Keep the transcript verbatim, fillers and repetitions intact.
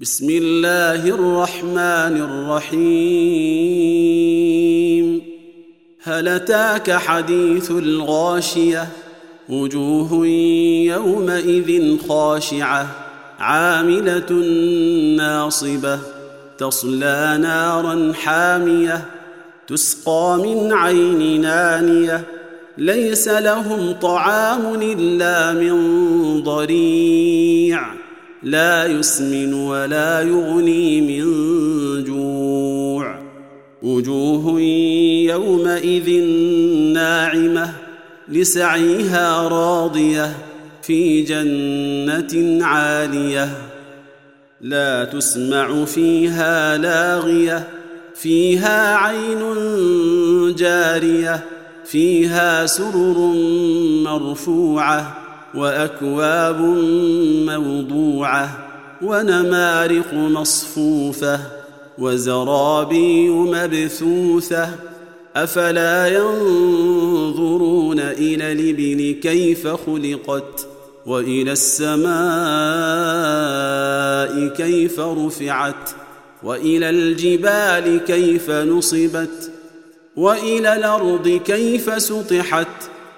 بسم الله الرحمن الرحيم هل أتاك حديث الغاشية وجوه يومئذ خاشعة عاملة ناصبة تصلى نارا حامية تسقى من عين آنية ليس لهم طعام إلا من ضريع لا يسمن ولا يغني من جوع وجوه يومئذ ناعمة لسعيها راضية في جنة عالية لا تسمع فيها لاغية فيها عين جارية فيها سرر مرفوعة وأكواب موضوعة ونمارق مصفوفة وزرابي مبثوثة أفلا ينظرون إلى الإبل كيف خلقت وإلى السماء كيف رفعت وإلى الجبال كيف نصبت وإلى الأرض كيف سطحت